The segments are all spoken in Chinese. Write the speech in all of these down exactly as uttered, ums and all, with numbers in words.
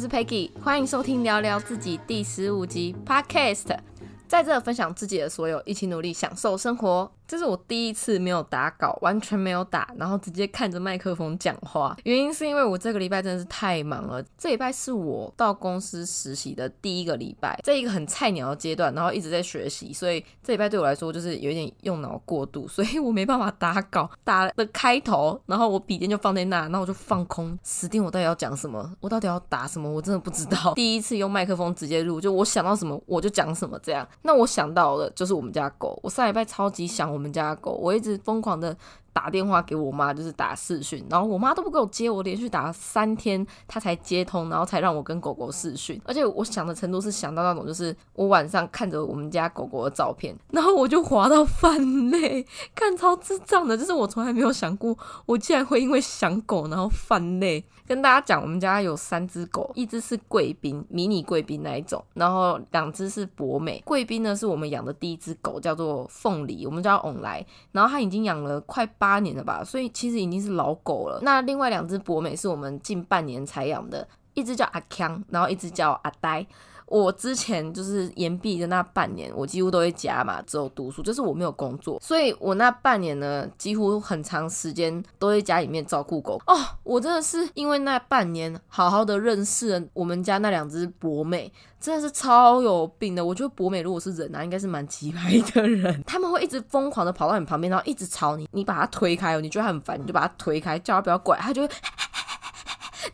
我是 Peggy， 欢迎收听聊聊自己第十五集 Podcast， 在这分享自己的所有，一起努力享受生活。这是我第一次没有打稿，完全没有打，然后直接看着麦克风讲话，原因是因为我这个礼拜真的是太忙了。这礼拜是我到公司实习的第一个礼拜，这一个很菜鸟的阶段，然后一直在学习，所以这礼拜对我来说就是有点用脑过度，所以我没办法打稿。打的开头，然后我笔电就放在那，然后我就放空，死定我到底要讲什么，我到底要打什么，我真的不知道。第一次用麦克风直接录，就我想到什么我就讲什么这样。那我想到的就是我们家狗，我上礼拜超级想我们家狗，我一直疯狂的打电话给我妈，就是打视讯，然后我妈都不给我接，我连续打了三天她才接通，然后才让我跟狗狗视讯。而且我想的程度是想到那种，就是我晚上看着我们家狗狗的照片，然后我就滑到泛泪，看超智障的，就是我从来没有想过我竟然会因为想狗然后泛泪。跟大家讲，我们家有三只狗，一只是贵宾，迷你贵宾那一种，然后两只是博美。贵宾呢是我们养的第一只狗，叫做凤梨，我们叫翁来，然后它已经养了快八年了吧，所以其实已经是老狗了。那另外两只博美是我们近半年才养的，一只叫阿强，然后一只叫阿呆。我之前就是延毕的那半年我几乎都会加嘛，只有读书，就是我没有工作，所以我那半年呢几乎很长时间都在家里面照顾狗。哦，我真的是因为那半年好好的认识了我们家那两只博美，真的是超有病的。我觉得博美如果是人啊，应该是蛮奇葩的人，他们会一直疯狂的跑到你旁边，然后一直吵你，你把他推开哦，你觉得他很烦你就把他推开，叫他不要过来，他就会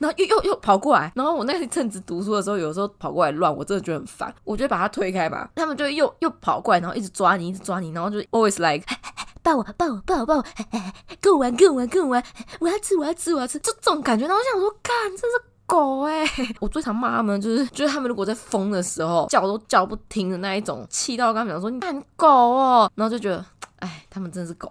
然后又又又跑过来，然后我那一阵子读书的时候，有时候跑过来乱，我真的觉得很烦，我就把他推开吧，他们就又又跑过来，然后一直抓你，一直抓你，然后就 always like 抱我抱我抱我抱我，跟我玩跟我玩跟我玩，我要吃我要吃我要吃，就这种感觉。然后我想说，干，真是狗哎、欸！我最常骂他们就是，就是他们如果在疯的时候叫都叫不听的那一种，气到跟他们讲说你干狗哦，然后就觉得，哎，他们真的是狗。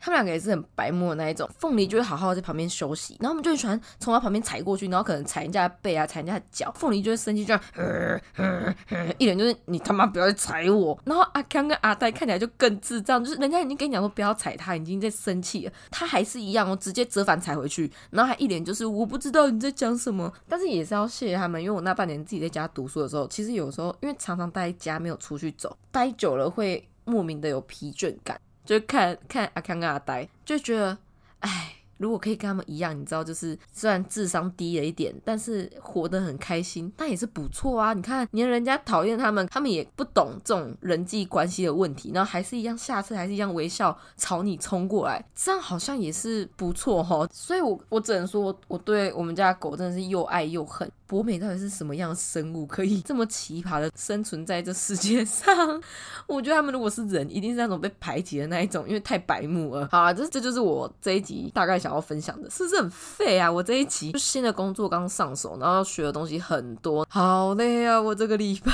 他们两个也是很白目的那一种，凤梨就会好好在旁边休息，然后他们就很喜欢从他旁边踩过去，然后可能踩人家的背啊，踩人家的脚，凤梨就会生气，就这样一脸就是你他妈不要再踩我。然后阿康跟阿呆看起来就更智障，就是人家已经跟你讲说不要踩他，已经在生气了，他还是一样哦，直接折返踩回去，然后还一脸就是我不知道你在讲什么。但是也是要谢谢他们，因为我那半年自己在家读书的时候，其实有时候因为常常待在家没有出去走，待久了会莫名的有疲倦感，就看看阿康跟阿呆就觉得，哎，如果可以跟他们一样，你知道，就是虽然智商低了一点，但是活得很开心，那也是不错啊。你看，连人家讨厌他们，他们也不懂这种人际关系的问题，然后还是一样，下次还是一样微笑朝你冲过来，这样好像也是不错齁。所以我我只能说，我对我们家狗真的是又爱又恨。博美到底是什么样的生物，可以这么奇葩的生存在这世界上？我觉得他们如果是人，一定是那种被排挤的那一种，因为太白目了。好啦，这这就是我这一集大概想要分享的，是不是很废啊？我这一集就新的工作刚上手，然后要学的东西很多，好累啊！我这个礼拜，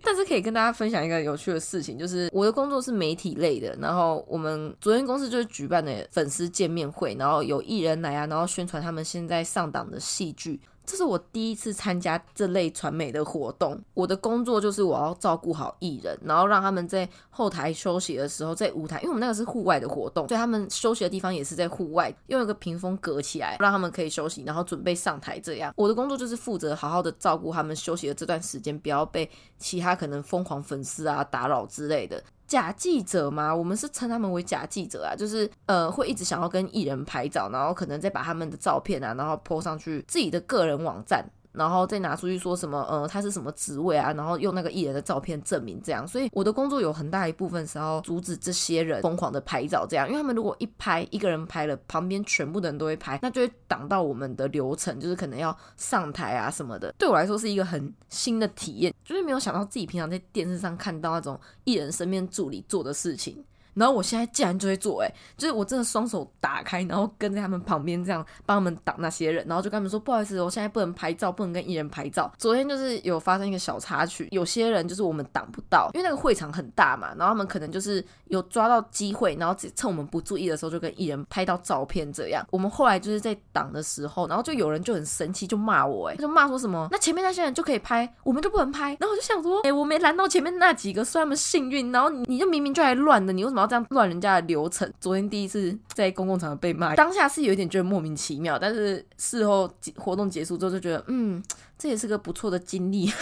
但是可以跟大家分享一个有趣的事情，就是我的工作是媒体类的，然后我们昨天公司就是举办的粉丝见面会，然后有艺人来啊，然后宣传他们现在上档的戏剧。这是我第一次参加这类传媒的活动，我的工作就是我要照顾好艺人，然后让他们在后台休息的时候，在舞台，因为我们那个是户外的活动，所以他们休息的地方也是在户外，用一个屏风隔起来，让他们可以休息，然后准备上台这样。我的工作就是负责好好的照顾他们休息的这段时间，不要被其他可能疯狂粉丝啊打扰之类的。假记者吗？我们是称他们为假记者啊，就是呃会一直想要跟艺人拍照，然后可能再把他们的照片啊，然后 po 上去自己的个人网站，然后再拿出去说什么呃他是什么职位啊，然后用那个艺人的照片证明这样。所以我的工作有很大一部分是要阻止这些人疯狂的拍照这样，因为他们如果一拍，一个人拍了，旁边全部的人都会拍，那就会挡到我们的流程，就是可能要上台啊什么的。对我来说是一个很新的体验，就是没有想到自己平常在电视上看到那种艺人身边助理做的事情，然后我现在竟然就会做，欸，就是我真的双手打开，然后跟在他们旁边这样帮他们挡那些人，然后就跟他们说不好意思，我现在不能拍照，不能跟艺人拍照。昨天就是有发生一个小插曲，有些人就是我们挡不到，因为那个会场很大嘛，然后他们可能就是有抓到机会，然后趁我们不注意的时候就跟艺人拍到照片这样。我们后来就是在挡的时候，然后就有人就很生气，就骂我，欸，就骂说什么那前面那些人就可以拍，我们就不能拍。然后我就想说，欸，我没拦到前面那几个，算他们幸运，然后 你, 你就明明就还乱的，你为什么要这样乱人家的流程。昨天第一次在公共场合被骂，当下是有点觉得莫名其妙，但是事后活动结束之后就觉得嗯，这也是个不错的经历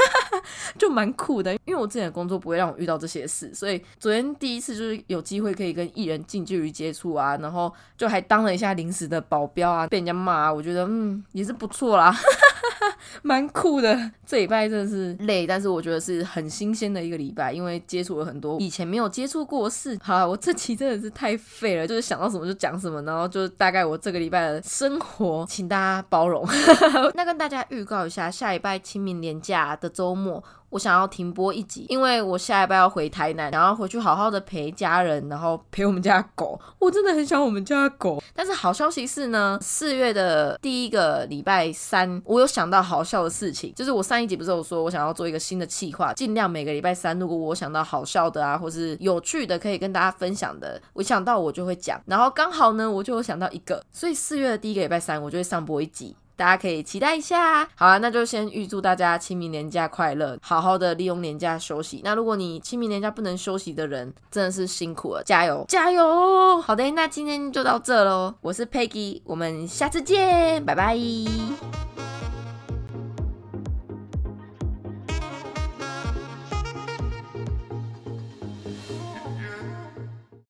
就蛮酷的，因为我之前的工作不会让我遇到这些事，所以昨天第一次就是有机会可以跟艺人近距离接触啊，然后就还当了一下临时的保镖啊，被人家骂啊，我觉得嗯也是不错啦蛮酷的。这礼拜真的是累，但是我觉得是很新鲜的一个礼拜，因为接触了很多以前没有接触过的事。好啦，我这期真的是太废了，就是想到什么就讲什么，然后就大概我这个礼拜的生活，请大家包容那跟大家预告一下，下礼拜清明连假的周末我想要停播一集，因为我下一班要回台南，然后回去好好的陪家人，然后陪我们家狗，我真的很想我们家狗。但是好消息是呢，四月的第一个礼拜三我有想到好笑的事情，就是我上一集不是有说我想要做一个新的企划，尽量每个礼拜三如果我想到好笑的啊或是有趣的可以跟大家分享的，我想到我就会讲，然后刚好呢我就有想到一个，所以四月的第一个礼拜三我就会上播一集，大家可以期待一下。好啦，那就先预祝大家清明连假快乐，好好的利用连假休息。那如果你清明连假不能休息的人真的是辛苦了，加油加油。好的，那今天就到这咯，我是 Peggy， 我们下次见，拜拜。